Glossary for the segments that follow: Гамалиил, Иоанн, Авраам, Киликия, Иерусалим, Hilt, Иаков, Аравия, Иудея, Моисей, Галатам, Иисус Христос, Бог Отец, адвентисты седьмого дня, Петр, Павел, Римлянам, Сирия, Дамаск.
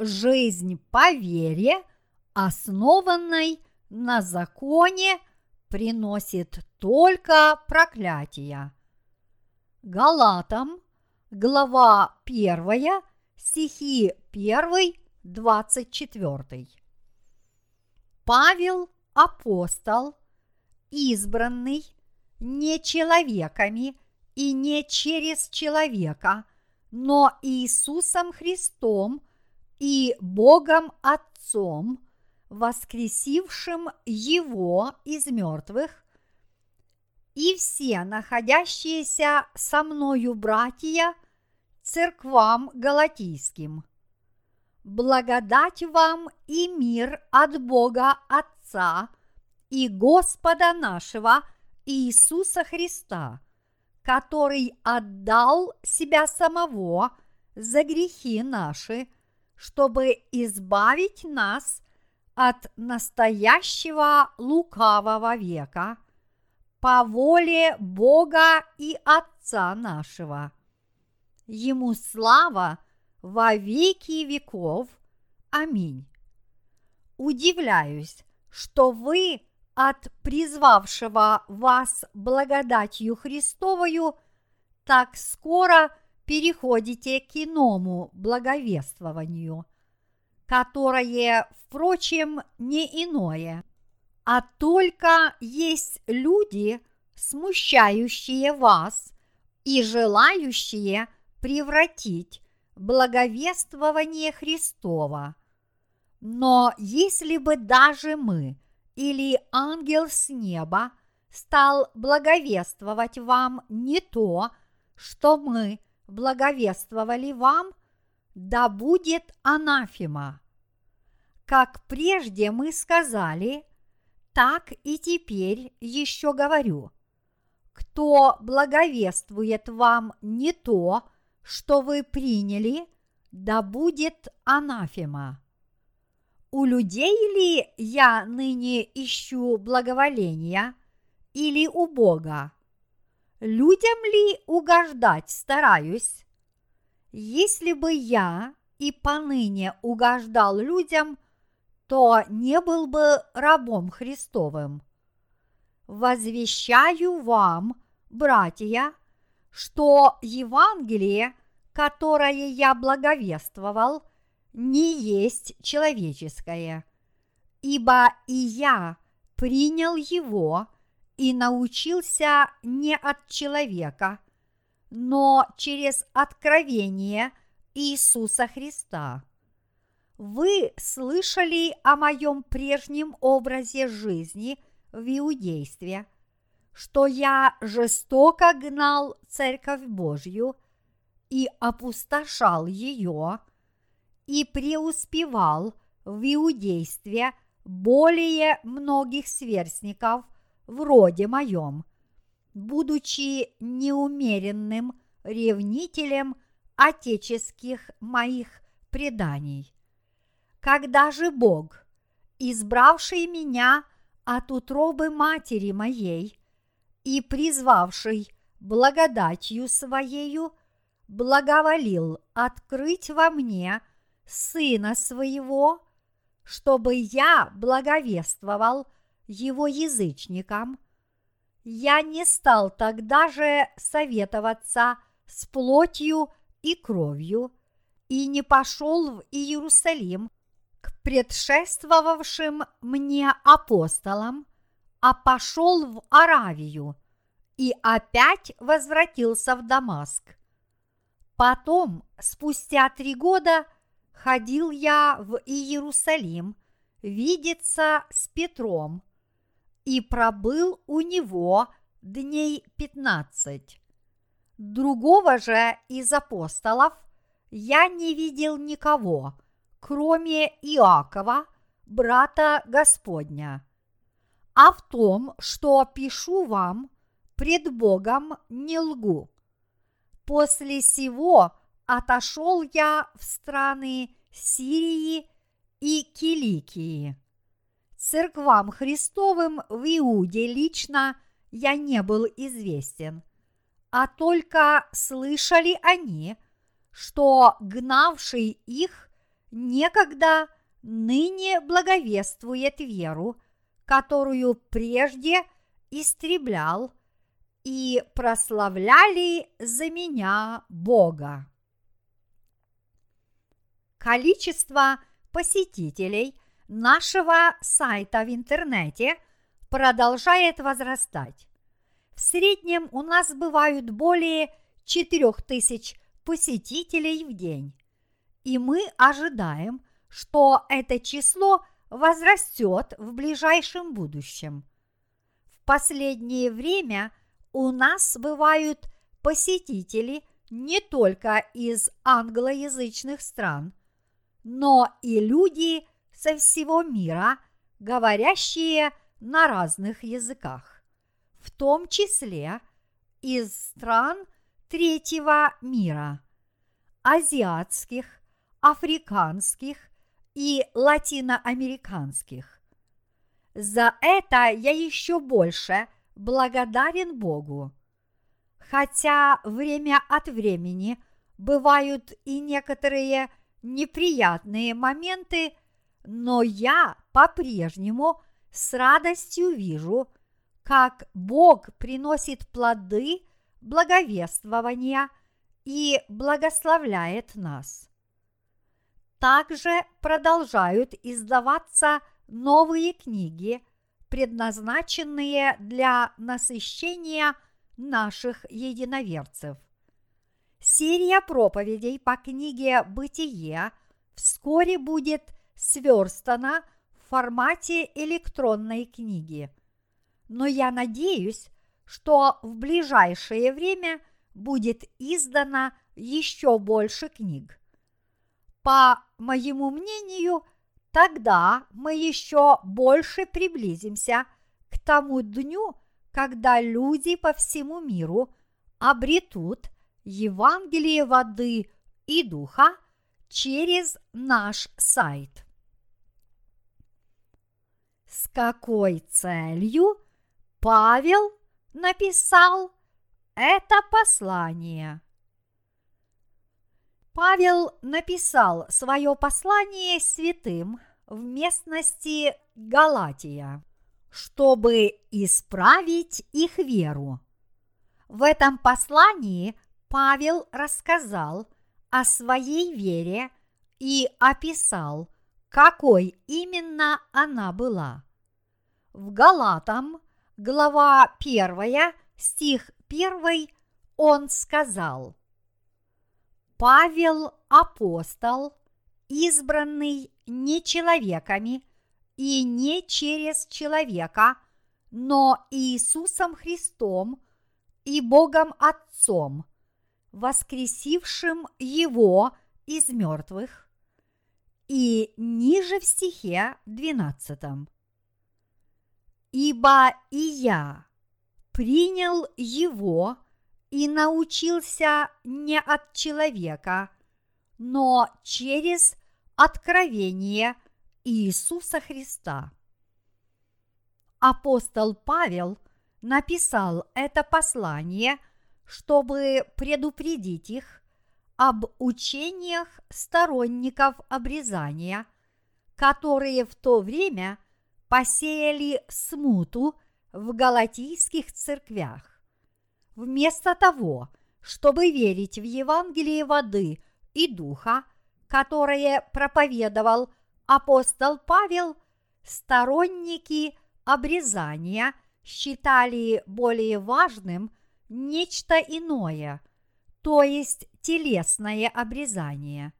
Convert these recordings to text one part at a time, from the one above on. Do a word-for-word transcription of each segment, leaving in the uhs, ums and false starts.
жизнь по вере, основанной на законе, приносит только проклятия. Галатам, глава первая, стихи первый, двадцать четвёртый. Павел, апостол, избранный не человеками и не через человека, но Иисусом Христом и Богом Отцом, воскресившим Его из мертвых, и все находящиеся со мною братья церквам галатийским. Благодать вам и мир от Бога Отца и Господа нашего Иисуса Христа, который отдал себя самого за грехи наши, чтобы избавить нас от настоящего лукавого века, по воле Бога и Отца нашего. Ему слава во веки веков. Аминь. Удивляюсь, что вы от призвавшего вас благодатью Христовою так скоро переходите к иному благовествованию, которое, впрочем, не иное, а только есть люди, смущающие вас и желающие превратить благовествование Христово. Но если бы даже мы или ангел с неба стал благовествовать вам не то, что мы благовествовали вам, да будет анафема. Как прежде мы сказали, так и теперь еще говорю. Кто благовествует вам не то, что вы приняли, да будет анафема. У людей ли я ныне ищу благоволения или у Бога? Людям ли угождать стараюсь? Если бы я и поныне угождал людям, то не был бы рабом Христовым. Возвещаю вам, братья, что Евангелие, которое я благовествовал, не есть человеческое, ибо и я принял его и научился не от человека, но через откровение Иисуса Христа. Вы слышали о моем прежнем образе жизни в иудействе, что я жестоко гнал Церковь Божью и опустошал ее, и преуспевал в иудействе более многих сверстников в роде моем, будучи неумеренным ревнителем отеческих моих преданий. Когда же Бог, избравший меня от утробы матери моей и призвавший благодатью своею, благоволил открыть во мне Сына Своего, чтобы я благовествовал Его язычникам, я не стал тогда же советоваться с плотью и кровью и не пошел в Иерусалим к предшествовавшим мне апостолам, а пошел в Аравию и опять возвратился в Дамаск. Потом, спустя три года, ходил я в Иерусалим видеться с Петром и пробыл у него дней пятнадцать. Другого же из апостолов я не видел никого, кроме Иакова, брата Господня. А в том, что пишу вам, пред Богом не лгу. После сего отошел я в страны Сирии и Киликии. Церквам Христовым в Иуде лично я не был известен, а только слышали они, что гнавший их некогда, ныне благовествует веру, которую прежде истреблял, и прославляли за меня Бога. Количество посетителей нашего сайта в интернете продолжает возрастать. В среднем у нас бывают более четырех тысяч посетителей в день, и мы ожидаем, что это число возрастет в ближайшем будущем. В последнее время у нас бывают посетители не только из англоязычных стран, но и люди со всего мира, говорящие на разных языках, в том числе из стран третьего мира, азиатских, африканских и латиноамериканских. За это я еще больше благодарен Богу. Хотя время от времени бывают и некоторые неприятные моменты, но я по-прежнему с радостью вижу, как Бог приносит плоды благовествования и благословляет нас. Также продолжают издаваться новые книги, предназначенные для насыщения наших единоверцев. Серия проповедей по книге «Бытие» вскоре будет сверстана в формате электронной книги. Но я надеюсь, что в ближайшее время будет издано еще больше книг. По моему мнению, тогда мы еще больше приблизимся к тому дню, когда люди по всему миру обретут Евангелие воды и духа через наш сайт. С какой целью Павел написал это послание? Павел написал свое послание святым в местности Галатия, чтобы исправить их веру. В этом послании Павел рассказал о своей вере и описал, какой именно она была. В Галатам, глава первая, стих первый, он сказал: «Павел – апостол, избранный не человеками и не через человека, но Иисусом Христом и Богом Отцом, воскресившим Его из мертвых». И ниже в стихе двенадцатом: «Ибо и я принял Его и научился не от человека, но через откровение Иисуса Христа». Апостол Павел написал это послание, чтобы предупредить их об учениях сторонников обрезания, которые в то время посеяли смуту в галатийских церквях. Вместо того, чтобы верить в Евангелие воды и духа, которое проповедовал апостол Павел, сторонники обрезания считали более важным нечто иное, то есть телесное обрезание.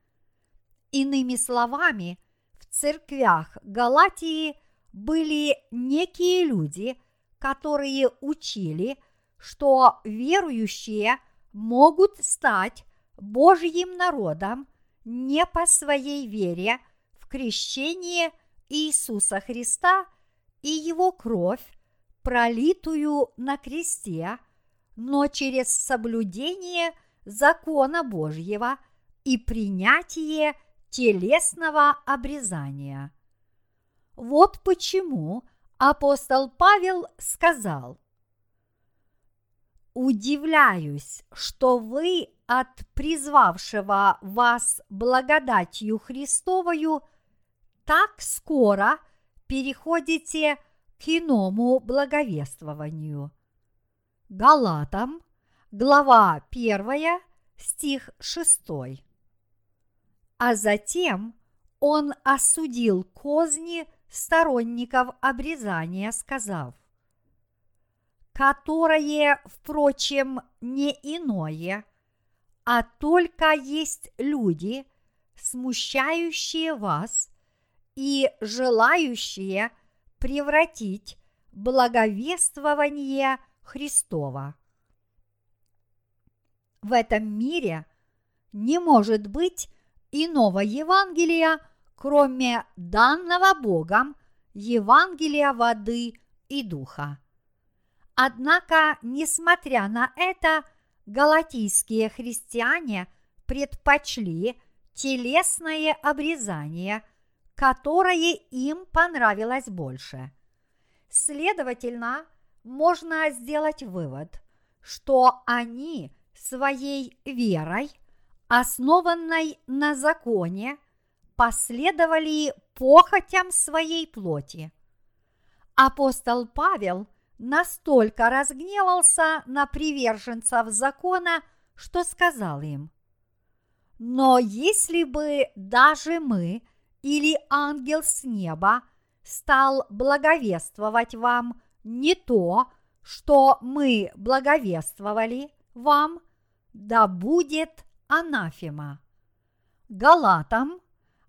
Иными словами, в церквях Галатии были некие люди, которые учили, что верующие могут стать Божьим народом не по своей вере в крещение Иисуса Христа и Его кровь, пролитую на кресте, но через соблюдение закона Божьего и принятие телесного обрезания. Вот почему апостол Павел сказал: «Удивляюсь, что вы от призвавшего вас благодатью Христовою так скоро переходите к иному благовествованию. Галатам, глава первая, стих шестой. А затем он осудил козни сторонников обрезания, сказав: «Которое, впрочем, не иное, а только есть люди, смущающие вас и желающие превратить благовествование Христово». В этом мире не может быть иного Евангелия, кроме данного Богом Евангелия воды и духа. Однако, несмотря на это, галатийские христиане предпочли телесное обрезание, которое им понравилось больше. Следовательно, можно сделать вывод, что они своей верой, основанной на законе, последовали похотям своей плоти. Апостол Павел настолько разгневался на приверженцев закона, что сказал им: «Но если бы даже мы или ангел с неба стал благовествовать вам не то, что мы благовествовали вам, да будет анафема». Галатам,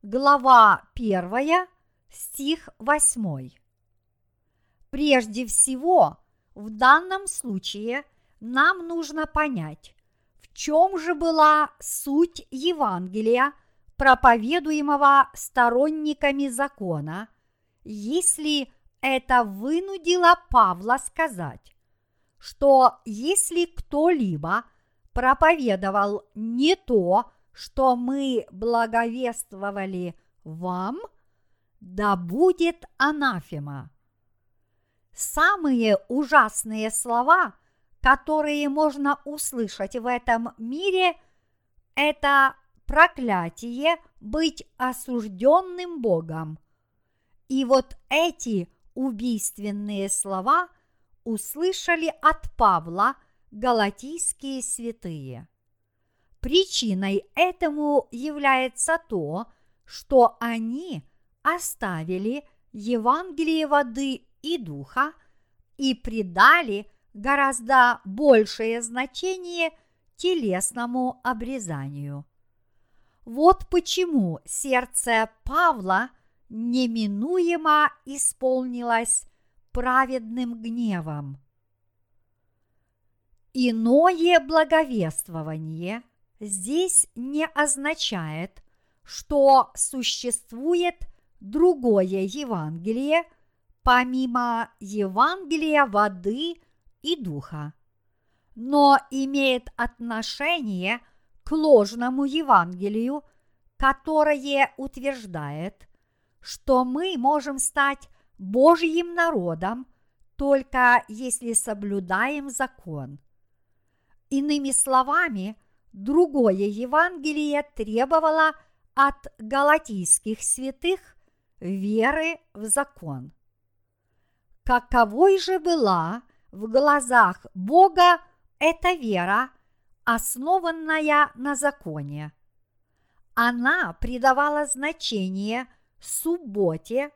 глава первая, стих восьмой. Прежде всего, в данном случае нам нужно понять, в чем же была суть Евангелия, проповедуемого сторонниками закона, если это вынудило Павла сказать, что если кто-либо проповедовал не то, что мы благовествовали вам, да будет анафема. Самые ужасные слова, которые можно услышать в этом мире, это проклятие быть осужденным Богом. И вот эти убийственные слова услышали от Павла галатийские святые. Причиной этому является то, что они оставили Евангелие воды и духа и придали гораздо большее значение телесному обрезанию. Вот почему сердце Павла неминуемо исполнилось праведным гневом. Иное благовествование здесь не означает, что существует другое Евангелие, помимо Евангелия воды и духа, но имеет отношение к ложному Евангелию, которое утверждает, что мы можем стать Божьим народом, только если соблюдаем закон. Иными словами, другое Евангелие требовало от галатийских святых веры в закон. Каковой же была в глазах Бога эта вера, основанная на законе? Она придавала значение субботе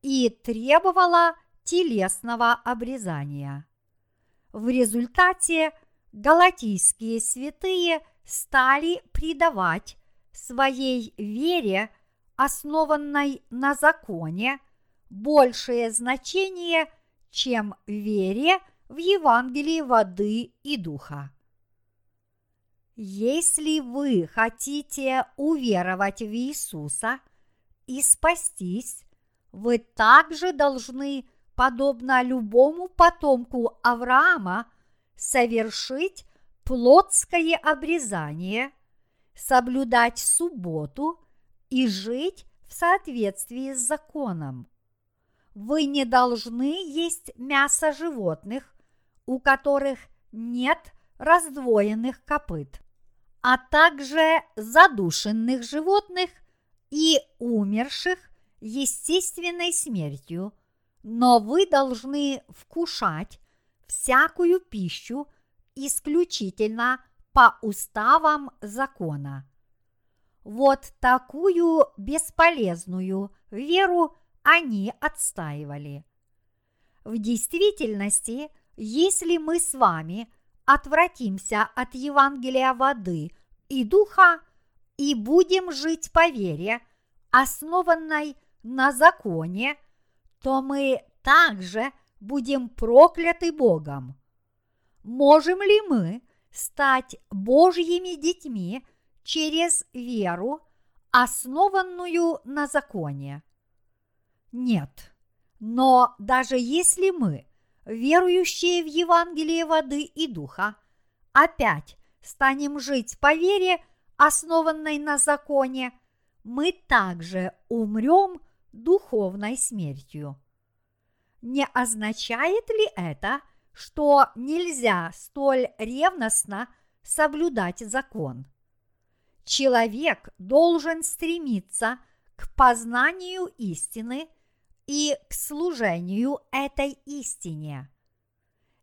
и требовала телесного обрезания. В результате галатийские святые стали придавать своей вере, основанной на законе, большее значение, чем вере в Евангелие воды и духа. Если вы хотите уверовать в Иисуса и спастись, вы также должны, подобно любому потомку Авраама, совершить плотское обрезание, соблюдать субботу и жить в соответствии с законом. Вы не должны есть мясо животных, у которых нет раздвоенных копыт, а также задушенных животных и умерших естественной смертью, но вы должны вкушать всякую пищу исключительно по уставам закона. Вот такую бесполезную веру они отстаивали. В действительности, если мы с вами отвратимся от Евангелия воды и духа и будем жить по вере, основанной на законе, то мы также будем прокляты Богом. Можем ли мы стать Божьими детьми через веру, основанную на законе? Нет. Но даже если мы, верующие в Евангелие воды и духа, опять станем жить по вере, основанной на законе, мы также умрем духовной смертью. Не означает ли это, что нельзя столь ревностно соблюдать закон? Человек должен стремиться к познанию истины и к служению этой истине.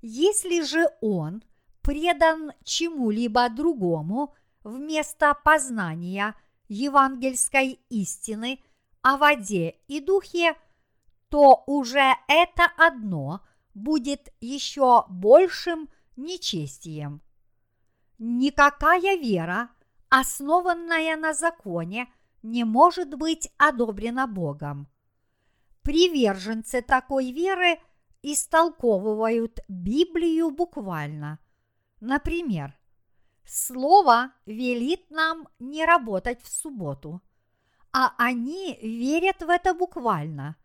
Если же он предан чему-либо другому вместо познания евангельской истины о воде и духе, то уже это одно будет еще большим нечестием. Никакая вера, основанная на законе, не может быть одобрена Богом. Приверженцы такой веры истолковывают Библию буквально. Например, слово велит нам не работать в субботу, а они верят в это буквально,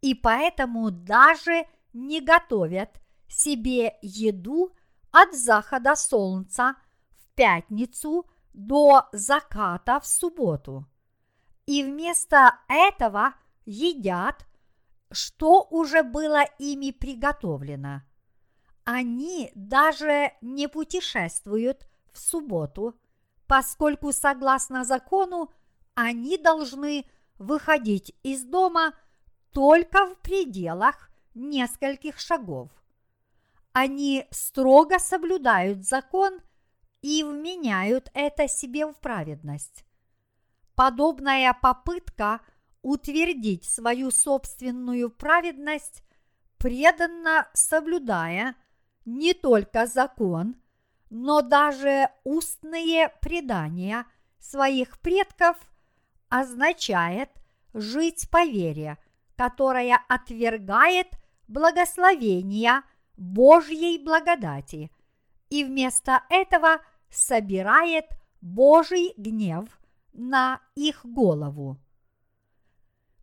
и поэтому даже не готовят себе еду от захода солнца в пятницу до заката в субботу. И вместо этого едят, что уже было ими приготовлено. Они даже не путешествуют в субботу, поскольку, согласно закону, они должны выходить из дома только в пределах нескольких шагов. Они строго соблюдают закон и вменяют это себе в праведность. Подобная попытка утвердить свою собственную праведность, преданно соблюдая не только закон, но даже устные предания своих предков, означает жить по вере, которая отвергает благословения Божьей благодати и вместо этого собирает Божий гнев на их голову.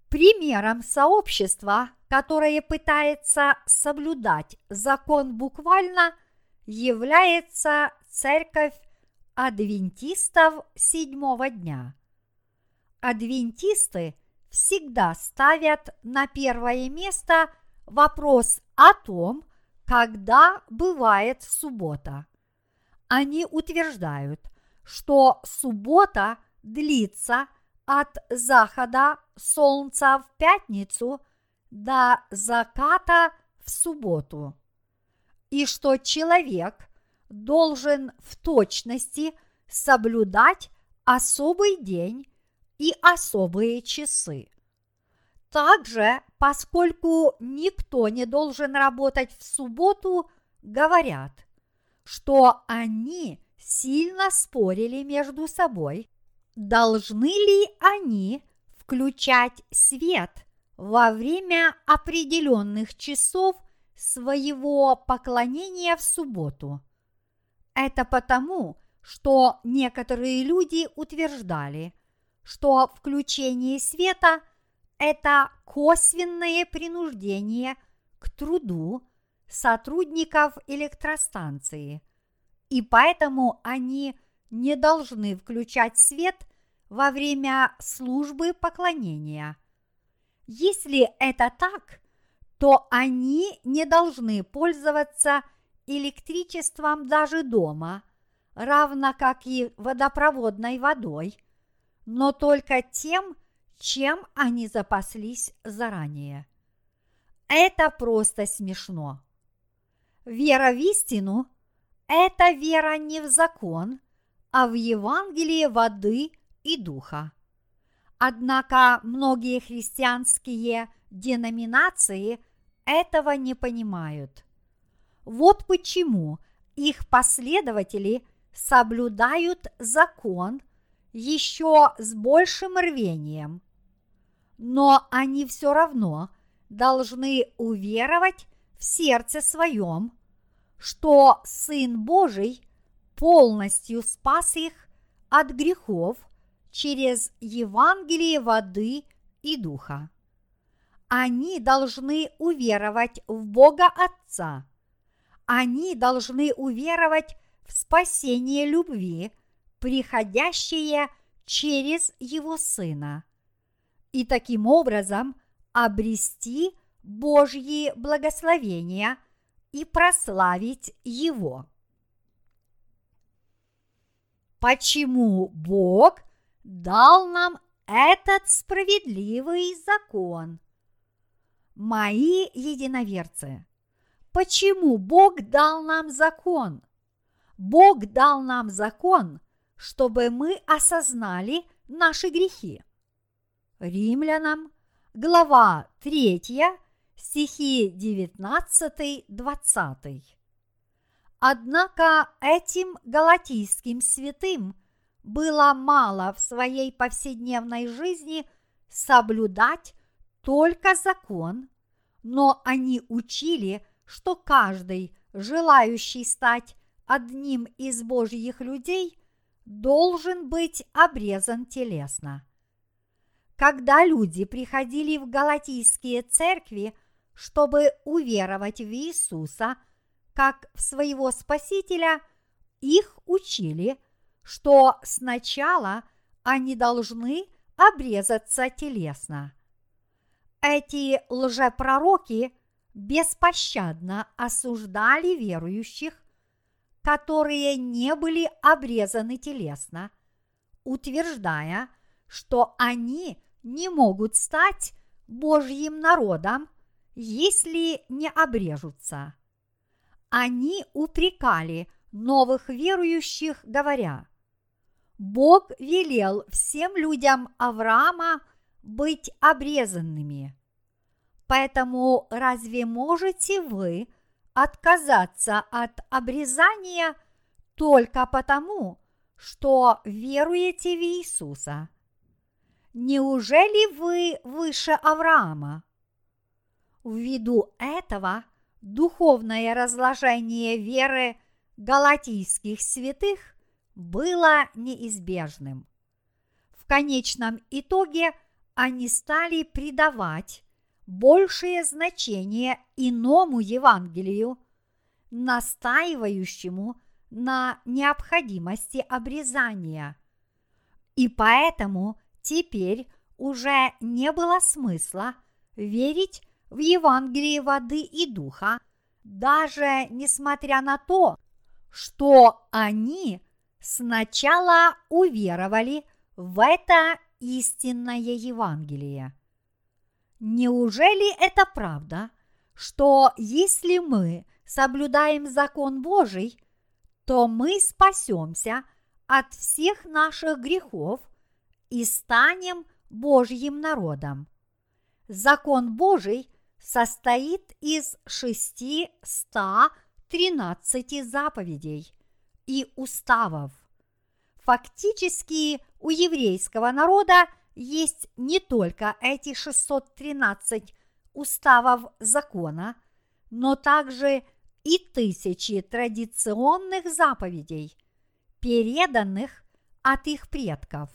Примером сообщества, которое пытается соблюдать закон буквально, является церковь адвентистов седьмого дня. Адвентисты всегда ставят на первое место вопрос о том, когда бывает суббота. Они утверждают, что суббота длится от захода солнца в пятницу до заката в субботу, и что человек должен в точности соблюдать особый день и особые часы. Также, поскольку никто не должен работать в субботу, говорят, что они сильно спорили между собой, должны ли они включать свет во время определенных часов своего поклонения в субботу. Это потому, что некоторые люди утверждали, что включение света – это косвенное принуждение к труду сотрудников электростанции, и поэтому они не должны включать свет во время службы поклонения. Если это так, то они не должны пользоваться электричеством даже дома, равно как и водопроводной водой, но только тем, чем они запаслись заранее. Это просто смешно. Вера в истину – это вера не в закон, а в Евангелие воды и духа. Однако многие христианские деноминации этого не понимают. Вот почему их последователи соблюдают закон еще с большим рвением. Но они все равно должны уверовать в сердце своем, что Сын Божий полностью спас их от грехов через Евангелие воды и духа. Они должны уверовать в Бога Отца. Они должны уверовать в спасение любви, приходящее через Его Сына, и таким образом обрести Божьи благословения и прославить Его. Почему Бог дал нам этот справедливый закон? Мои единоверцы, почему Бог дал нам закон? Бог дал нам закон, чтобы мы осознали наши грехи. Римлянам, глава третья, стихи девятнадцать двадцать. Однако этим галатийским святым было мало в своей повседневной жизни соблюдать только закон, но они учили, что каждый, желающий стать одним из Божьих людей, должен быть обрезан телесно. Когда люди приходили в галатийские церкви, чтобы уверовать в Иисуса как в своего Спасителя, их учили, что сначала они должны обрезаться телесно. Эти лжепророки беспощадно осуждали верующих, которые не были обрезаны телесно, утверждая, что они не могут стать Божьим народом, если не обрежутся. Они упрекали новых верующих, говоря: «Бог велел всем людям Авраама быть обрезанными. Поэтому разве можете вы отказаться от обрезания только потому, что веруете в Иисуса? Неужели вы выше Авраама?» Ввиду этого духовное разложение веры галатийских святых было неизбежным. В конечном итоге они стали придавать большее значение иному Евангелию, настаивающему на необходимости обрезания. И поэтому теперь уже не было смысла верить в Евангелие воды и духа, даже несмотря на то, что они сначала уверовали в это истинное Евангелие. Неужели это правда, что если мы соблюдаем закон Божий, то мы спасемся от всех наших грехов и станем Божьим народом? Закон Божий состоит из шестисот тринадцати заповедей и уставов. Фактически у еврейского народа есть не только эти шестьсот тринадцать уставов закона, но также и тысячи традиционных заповедей, переданных от их предков.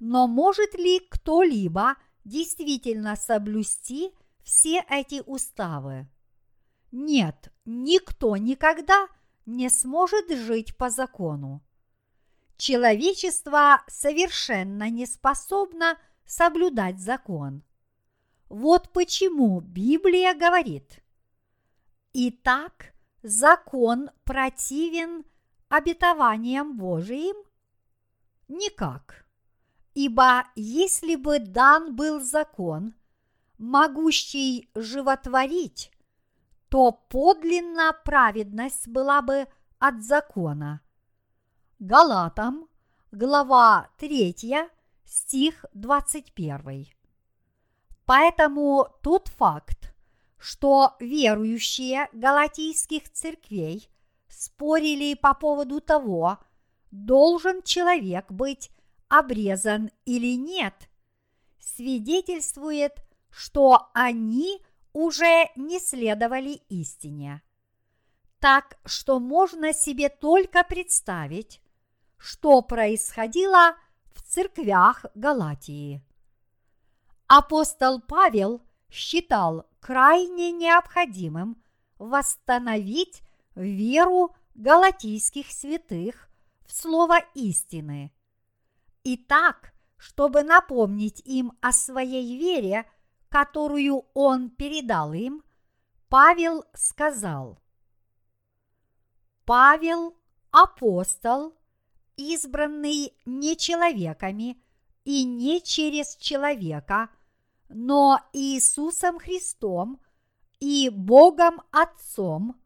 Но может ли кто-либо действительно соблюсти все эти уставы? Нет, никто никогда не сможет жить по закону. Человечество совершенно не способно соблюдать закон. Вот почему Библия говорит: «Итак, закон противен обетованием Божиим? Никак. Ибо если бы дан был закон, могущий животворить, то подлинно праведность была бы от закона. Галатам, глава третья, стих двадцать первый. Поэтому тот факт, что верующие галатийских церквей спорили по поводу того, должен человек быть обрезан или нет, свидетельствует, что они уже не следовали истине. Так что можно себе только представить, что происходило в церквях Галатии. Апостол Павел считал крайне необходимым восстановить веру галатийских святых в слово истины. И так, чтобы напомнить им о своей вере, которую он передал им, Павел сказал: «Павел, апостол, избранный не человеками и не через человека, но Иисусом Христом и Богом Отцом,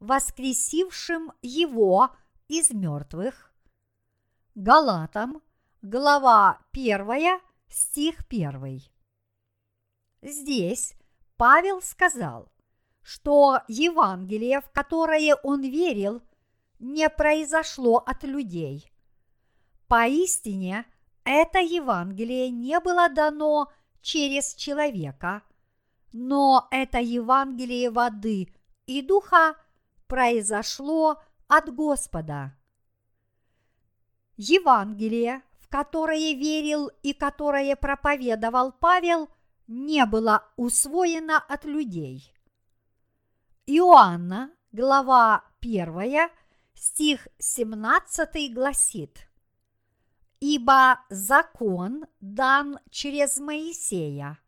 воскресившим Его из мертвых». Галатам, глава первая, стих первый. Здесь Павел сказал, что Евангелие, в которое он верил, не произошло от людей. Поистине, это Евангелие не было дано через человека, но это Евангелие воды и духа произошло от Господа. Евангелие, в которое верил и которое проповедовал Павел, не было усвоено от людей. Иоанна, глава первая, стих семнадцатый гласит: «Ибо закон дан через Моисея,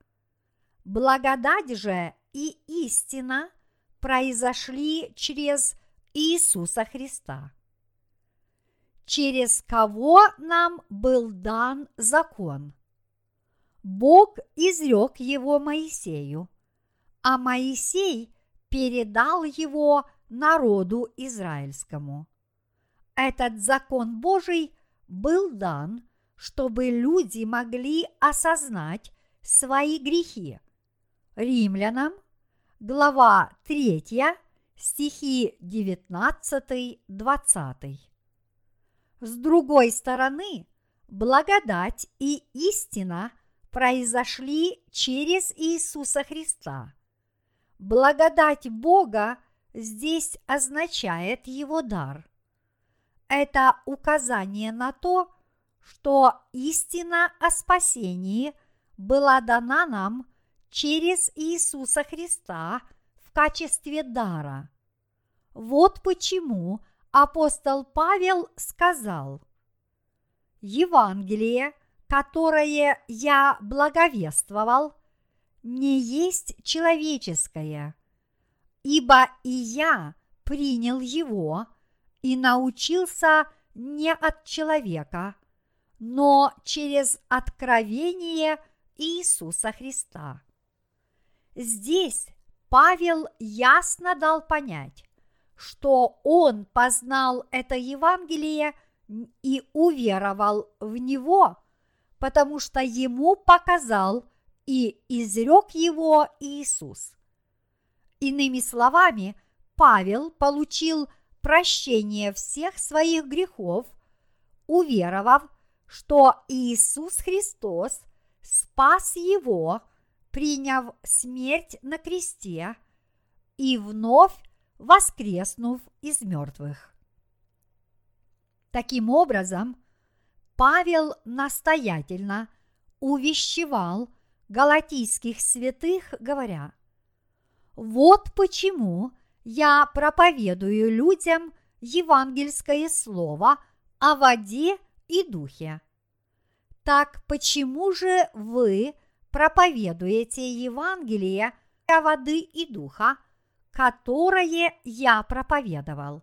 благодать же и истина произошли через Иисуса Христа». Через кого нам был дан закон? Бог изрек его Моисею, а Моисей передал его народу израильскому. Этот закон Божий был дан, чтобы люди могли осознать свои грехи. Римлянам, глава третья, стихи девятнадцатый-двадцатый. С другой стороны, благодать и истина произошли через Иисуса Христа. Благодать Бога здесь означает Его дар. Это указание на то, что истина о спасении была дана нам через Иисуса Христа в качестве дара. Вот почему апостол Павел сказал: «Евангелие, которое я благовествовал, не есть человеческое, ибо и я принял его и научился не от человека, но через откровение Иисуса Христа». Здесь Павел ясно дал понять, что он познал это Евангелие и уверовал в него, потому что ему показал и изрек его Иисус. Иными словами, Павел получил прощение всех своих грехов, уверовав, что Иисус Христос спас его, приняв смерть на кресте и вновь воскреснув из мертвых. Таким образом, Павел настоятельно увещевал галатийских святых, говоря: «Вот почему я проповедую людям евангельское слово о воде и духе. Так почему же вы проповедуете Евангелие о воде и духа, которое я проповедовал?»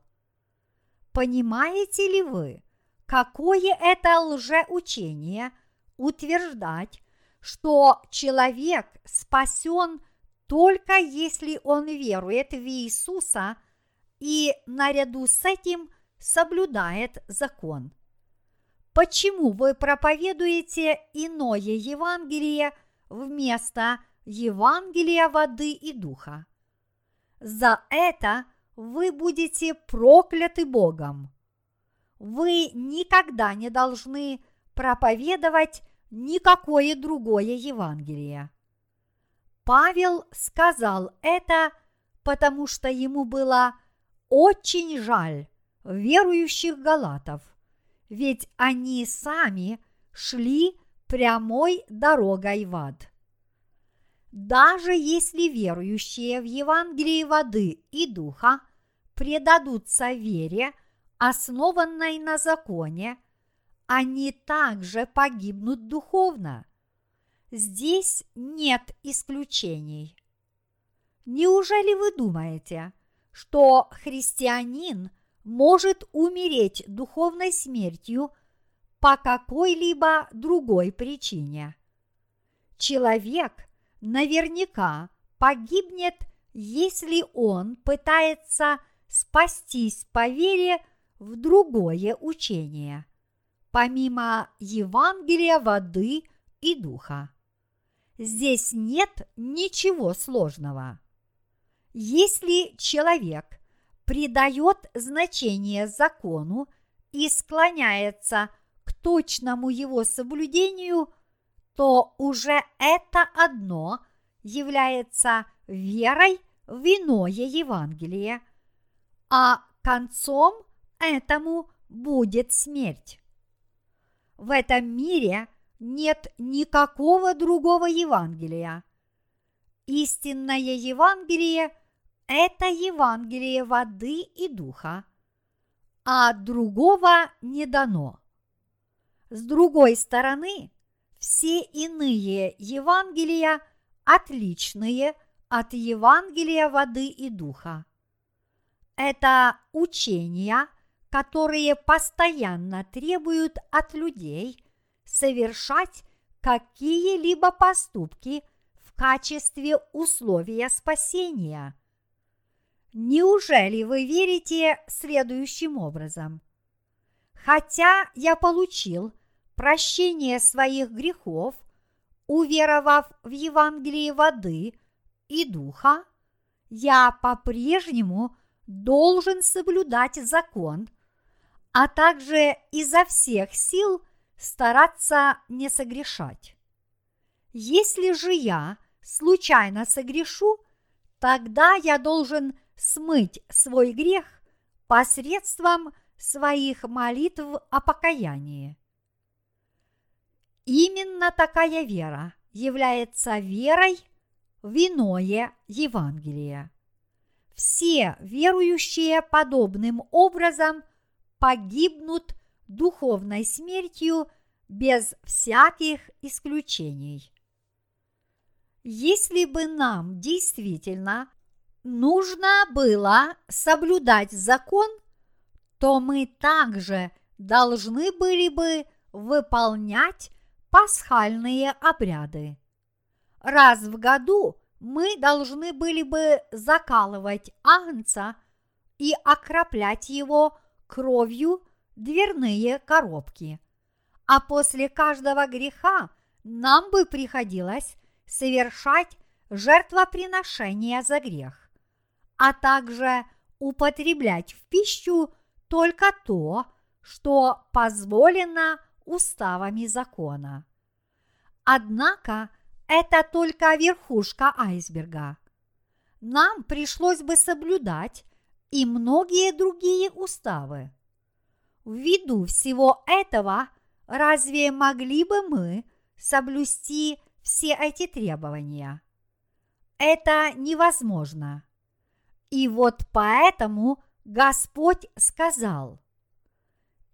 Понимаете ли вы, какое это лжеучение утверждать, что человек спасен только если он верует в Иисуса и наряду с этим соблюдает закон? Почему вы проповедуете иное Евангелие вместо Евангелия воды и духа? За это вы будете прокляты Богом. Вы никогда не должны проповедовать никакое другое Евангелие. Павел сказал это, потому что ему было очень жаль верующих галатов, ведь они сами шли прямой дорогой в ад. Даже если верующие в Евангелии воды и духа предадутся вере, основанной на законе, они также погибнут духовно. Здесь нет исключений. Неужели вы думаете, что христианин может умереть духовной смертью по какой-либо другой причине? Человек наверняка погибнет, если он пытается спастись по вере в другое учение, помимо Евангелия воды и духа. Здесь нет ничего сложного. Если человек придает значение закону и склоняется к точному его соблюдению, то уже это одно является верой в иное Евангелие, а концом этому будет смерть. В этом мире нет никакого другого Евангелия. Истинное Евангелие – это Евангелие воды и духа, а другого не дано. С другой стороны, все иные Евангелия отличные от Евангелия воды и духа. Это учения, которые постоянно требуют от людей совершать какие-либо поступки в качестве условия спасения. Неужели вы верите следующим образом? Хотя я получил прощение своих грехов, уверовав в Евангелие воды и духа, я по-прежнему должен соблюдать закон, а также изо всех сил стараться не согрешать. Если же я случайно согрешу, тогда я должен смыть свой грех посредством своих молитв о покаянии. Именно такая вера является верой в иное Евангелие. Все верующие подобным образом погибнут духовной смертью без всяких исключений. Если бы нам действительно нужно было соблюдать закон, то мы также должны были бы выполнять пасхальные обряды. Раз в году мы должны были бы закалывать агнца и окроплять его кровью дверные коробки. А после каждого греха нам бы приходилось совершать жертвоприношение за грех, а также употреблять в пищу только то, что позволено уставами закона. Однако это только верхушка айсберга. Нам пришлось бы соблюдать и многие другие уставы. Ввиду всего этого, разве могли бы мы соблюсти все эти требования? Это невозможно. И вот поэтому Господь сказал: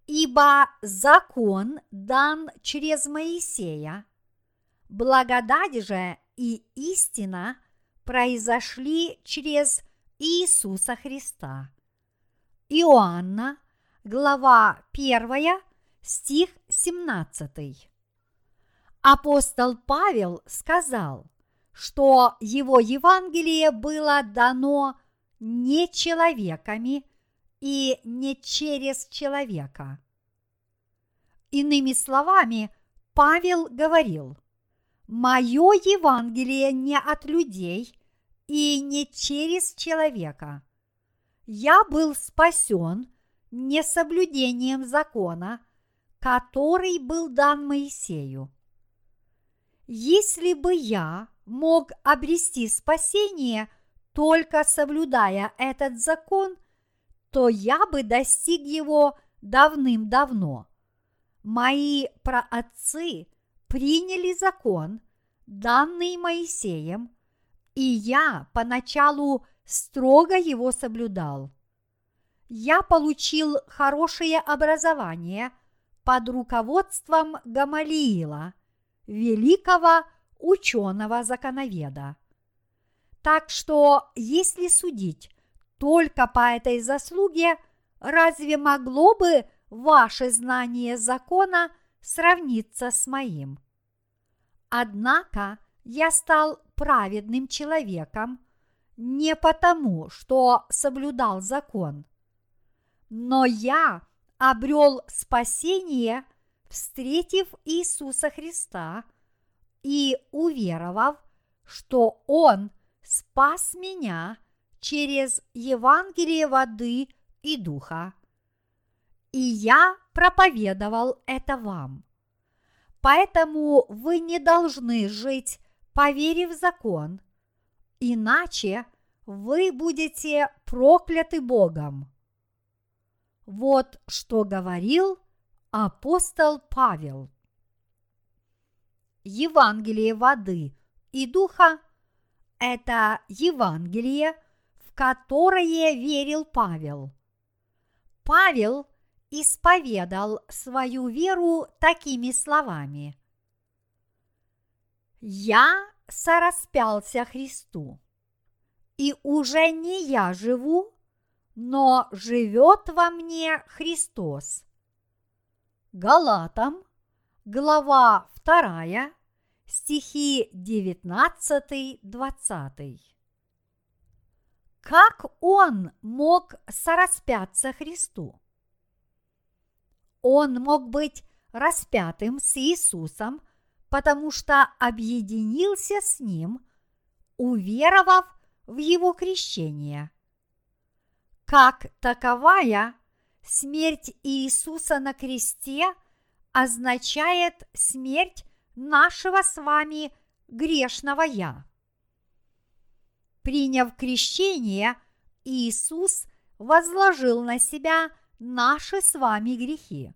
«Ибо закон дан через Моисея, благодать же и истина произошли через Иисуса Христа». Иоанна, глава первая, стих семнадцатый. Апостол Павел сказал, что его Евангелие было дано не человеками и не через человека. Иными словами, Павел говорил: «Мое Евангелие не от людей и не через человека. Я был спасен несоблюдением закона, который был дан Моисею. Если бы я мог обрести спасение, только соблюдая этот закон, то я бы достиг его давным-давно. Мои праотцы приняли закон, данный Моисеем, и я поначалу строго его соблюдал. Я получил хорошее образование под руководством Гамалиила, великого ученого-законоведа. Так что, если судить только по этой заслуге, разве могло бы ваше знание закона сравниться с моим? Однако я стал праведным человеком не потому, что соблюдал закон, но я обрел спасение, встретив Иисуса Христа и уверовав, что Он спас меня через Евангелие воды и духа. И я проповедовал это вам. Поэтому вы не должны жить, поверив в закон, иначе вы будете прокляты Богом». Вот что говорил апостол Павел. Евангелие воды и духа – это Евангелие, в которое верил Павел. Павел исповедал свою веру такими словами: «Я сораспялся Христу, и уже не я живу, но живет во мне Христос». Галатам, глава вторая, стихи девятнадцатый-двадцатый. Как он мог сораспяться Христу? Он мог быть распятым с Иисусом, потому что объединился с Ним, уверовав в Его крещение. Как таковая, смерть Иисуса на кресте означает смерть нашего с вами грешного «я». Приняв крещение, Иисус возложил на себя наши с вами грехи.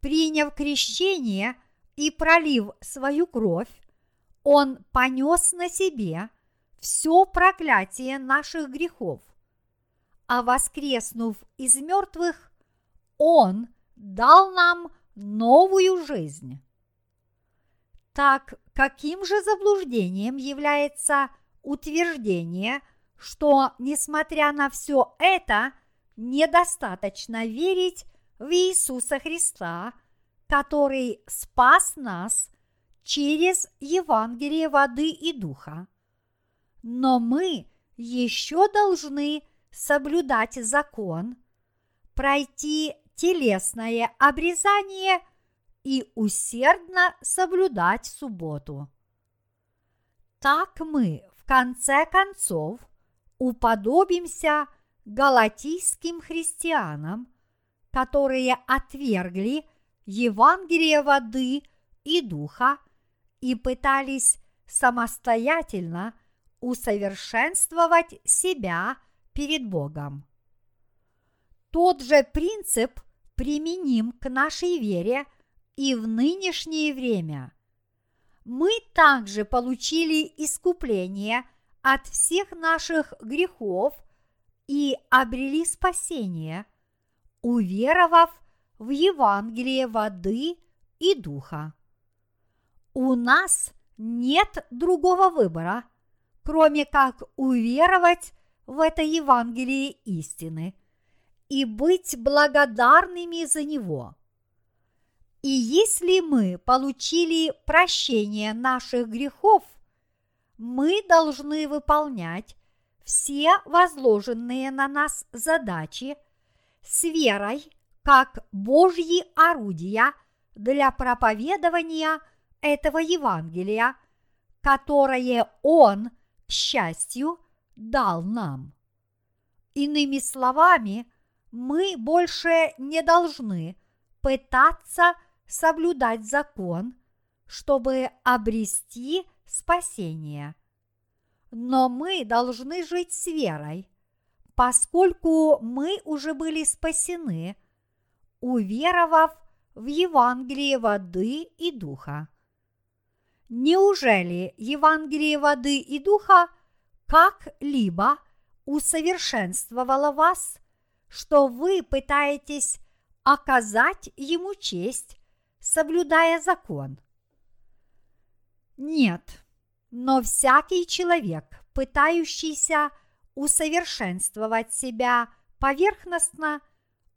Приняв крещение и пролив свою кровь, Он понес на себе все проклятие наших грехов, а воскреснув из мертвых, Он дал нам новую жизнь. Так каким же заблуждением является утверждение, что, несмотря на все это, недостаточно верить в Иисуса Христа, который спас нас через Евангелие воды и духа? Но мы еще должны соблюдать закон, пройти телесное обрезание и усердно соблюдать субботу. Так мы, в конце концов, уподобимся галатийским христианам, которые отвергли Евангелие воды и духа и пытались самостоятельно усовершенствовать себя перед Богом. Тот же принцип применим к нашей вере и в нынешнее время. Мы также получили искупление от всех наших грехов и обрели спасение, уверовав в Евангелие воды и духа. У нас нет другого выбора, кроме как уверовать в это Евангелие истины и быть благодарными за него. И если мы получили прощение наших грехов, мы должны выполнять все возложенные на нас задачи с верой, как Божьи орудия для проповедования этого Евангелия, которое Он, к счастью, дал нам. Иными словами, мы больше не должны пытаться соблюдать закон, чтобы обрести спасение. Но мы должны жить с верой, поскольку мы уже были спасены, уверовав в Евангелие воды и духа. Неужели Евангелие воды и духа как-либо усовершенствовало вас, что вы пытаетесь оказать ему честь, соблюдая закон? Нет, но всякий человек, пытающийся усовершенствовать себя поверхностно,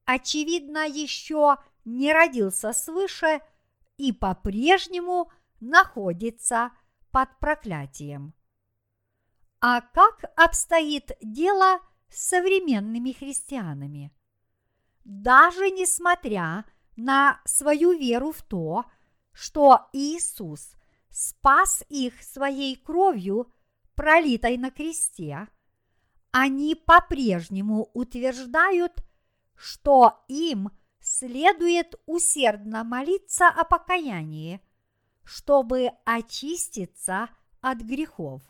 очевидно, еще не родился свыше и по-прежнему находится под проклятием. А как обстоит дело с современными христианами? Даже несмотря на свою веру в то, что Иисус спас их своей кровью, пролитой на кресте, они по-прежнему утверждают, что им следует усердно молиться о покаянии, чтобы очиститься от грехов.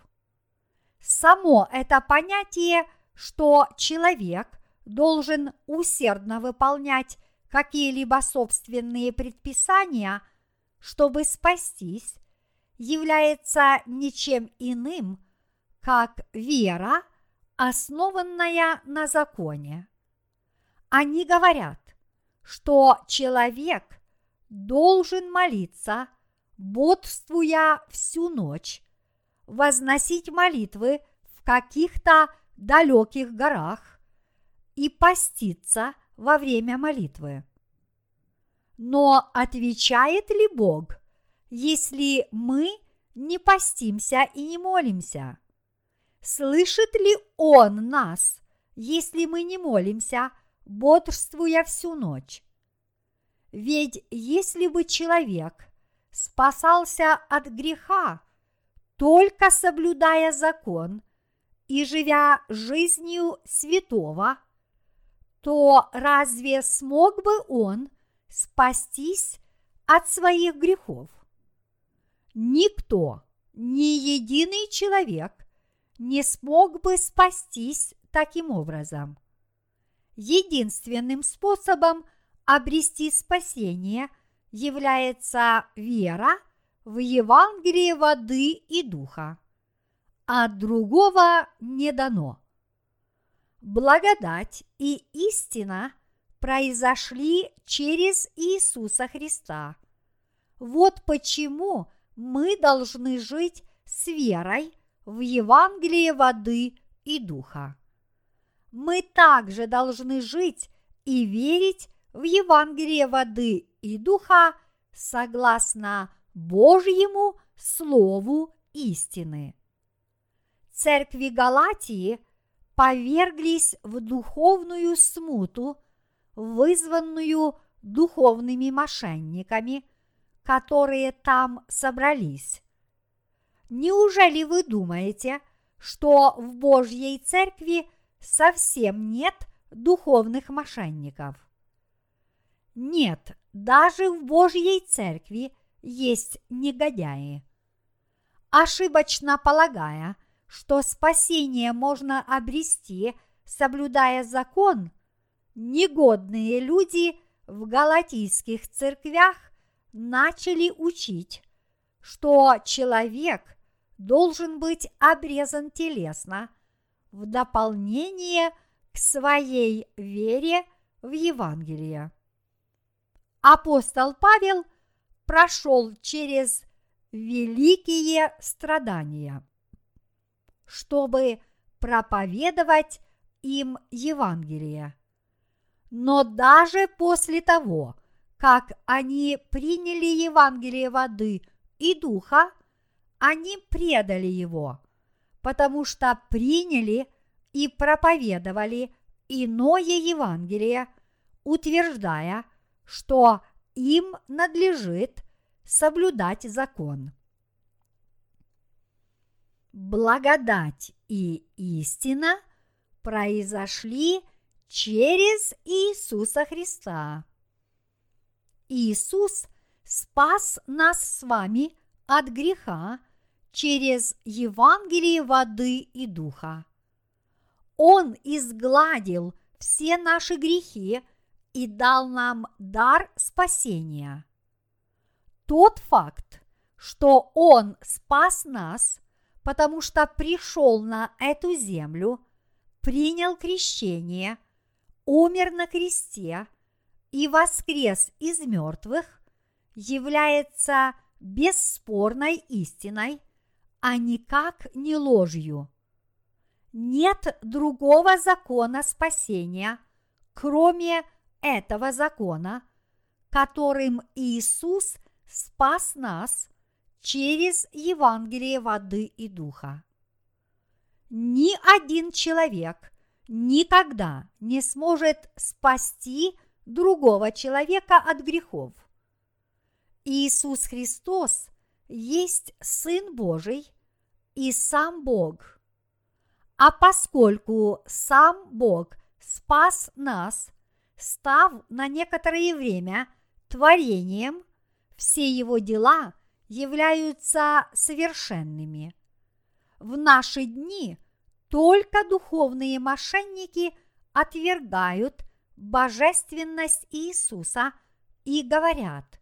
Само это понятие, что человек должен усердно выполнять какие-либо собственные предписания, чтобы спастись, является ничем иным, как вера, основанная на законе. Они говорят, что человек должен молиться, бодрствуя всю ночь, возносить молитвы в каких-то далеких горах и поститься во время молитвы. Но отвечает ли Бог, если мы не постимся и не молимся? Слышит ли Он нас, если мы не молимся, бодрствуя всю ночь? Ведь если бы человек спасался от греха, только соблюдая закон и живя жизнью святого, то разве смог бы он спастись от своих грехов? Никто, ни единый человек не смог бы спастись таким образом. Единственным способом обрести спасение является вера в Евангелие воды и духа, а другого не дано. Благодать и истина произошли через Иисуса Христа. Вот почему мы должны жить с верой в Евангелие воды и духа. Мы также должны жить и верить в Евангелие воды и духа согласно Божьему Слову истины. Церкви Галатии поверглись в духовную смуту, вызванную духовными мошенниками, которые там собрались. Неужели вы думаете, что в Божьей церкви совсем нет духовных мошенников? Нет, даже в Божьей церкви есть негодяи. Ошибочно полагая, что спасение можно обрести, соблюдая закон, негодные люди в галатийских церквях начали учить, что человек должен быть обрезан телесно в дополнение к своей вере в Евангелие. Апостол Павел прошел через великие страдания, чтобы проповедовать им Евангелие. Но даже после того, как они приняли Евангелие воды и духа, они предали его, потому что приняли и проповедовали иное Евангелие, утверждая, что им надлежит соблюдать закон. Благодать и истина произошли через Иисуса Христа. Иисус спас нас с вами от греха через Евангелие воды и духа. Он изгладил все наши грехи и дал нам дар спасения. Тот факт, что Он спас нас, потому что пришел на эту землю, принял крещение, умер на кресте и воскрес из мертвых, является бесспорной истиной, а никак не ложью. Нет другого закона спасения, кроме этого закона, которым Иисус спас нас через Евангелие воды и духа. Ни один человек никогда не сможет спасти другого человека от грехов. Иисус Христос есть Сын Божий и сам Бог. А поскольку сам Бог спас нас, став на некоторое время творением, все его дела являются совершенными. В наши дни только духовные мошенники отвергают божественность Иисуса и говорят,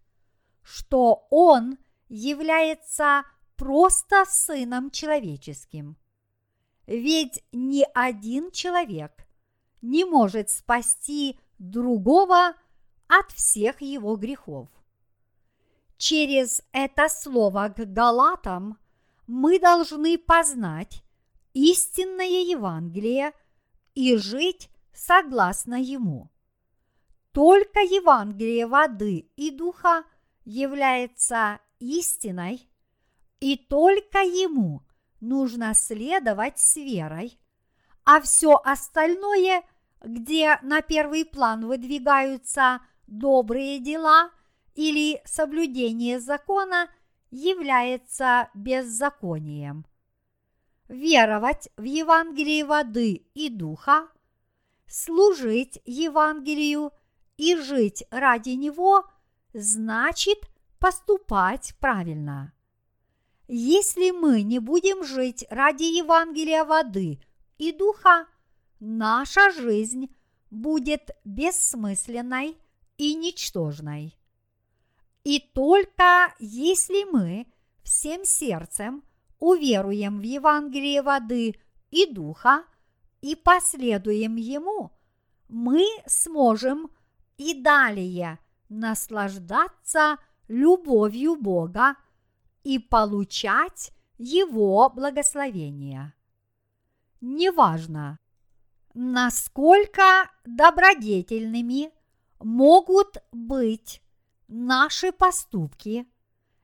что Он является просто Сыном Человеческим. Ведь ни один человек не может спасти другого от всех его грехов. Через это слово к Галатам мы должны познать истинное Евангелие и жить согласно ему. Только Евангелие воды и духа является истиной, и только ему нужно следовать с верой, а все остальное, где на первый план выдвигаются добрые дела или соблюдение закона, является беззаконием. Веровать в Евангелие воды и духа, служить Евангелию и жить ради него значит поступать правильно. Если мы не будем жить ради Евангелия воды и духа, наша жизнь будет бессмысленной и ничтожной. И только если мы всем сердцем уверуем в Евангелие воды и духа и последуем ему, мы сможем и далее наслаждаться любовью Бога и получать Его благословение. Неважно, насколько добродетельными могут быть наши поступки,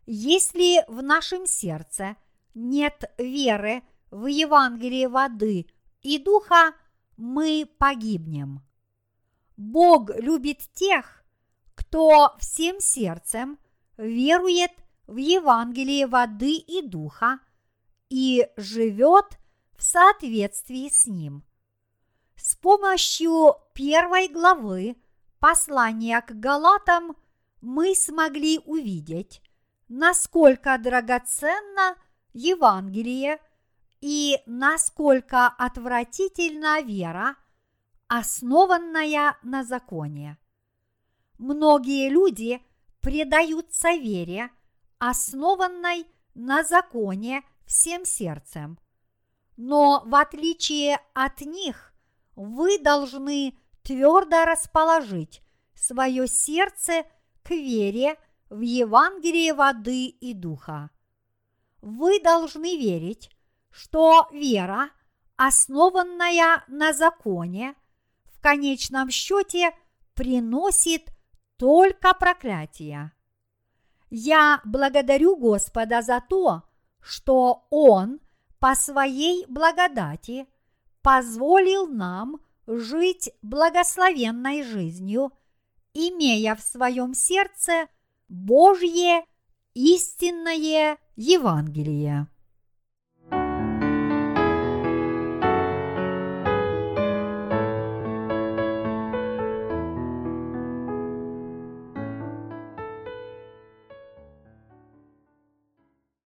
если в нашем сердце нет веры в Евангелие воды и духа, мы погибнем. Бог любит тех, кто всем сердцем верует в Евангелие воды и духа и живет в соответствии с ним. С помощью первой главы послания к Галатам мы смогли увидеть, насколько драгоценно Евангелие и насколько отвратительна вера, основанная на законе. Многие люди предаются вере, основанной на законе всем сердцем. Но в отличие от них, вы должны твердо расположить свое сердце к вере в Евангелие воды и духа. Вы должны верить, что вера, основанная на законе, в конечном счете приносит только проклятие. Я благодарю Господа за то, что Он по Своей благодати позволил нам жить благословенной жизнью, имея в своем сердце Божье истинное Евангелие.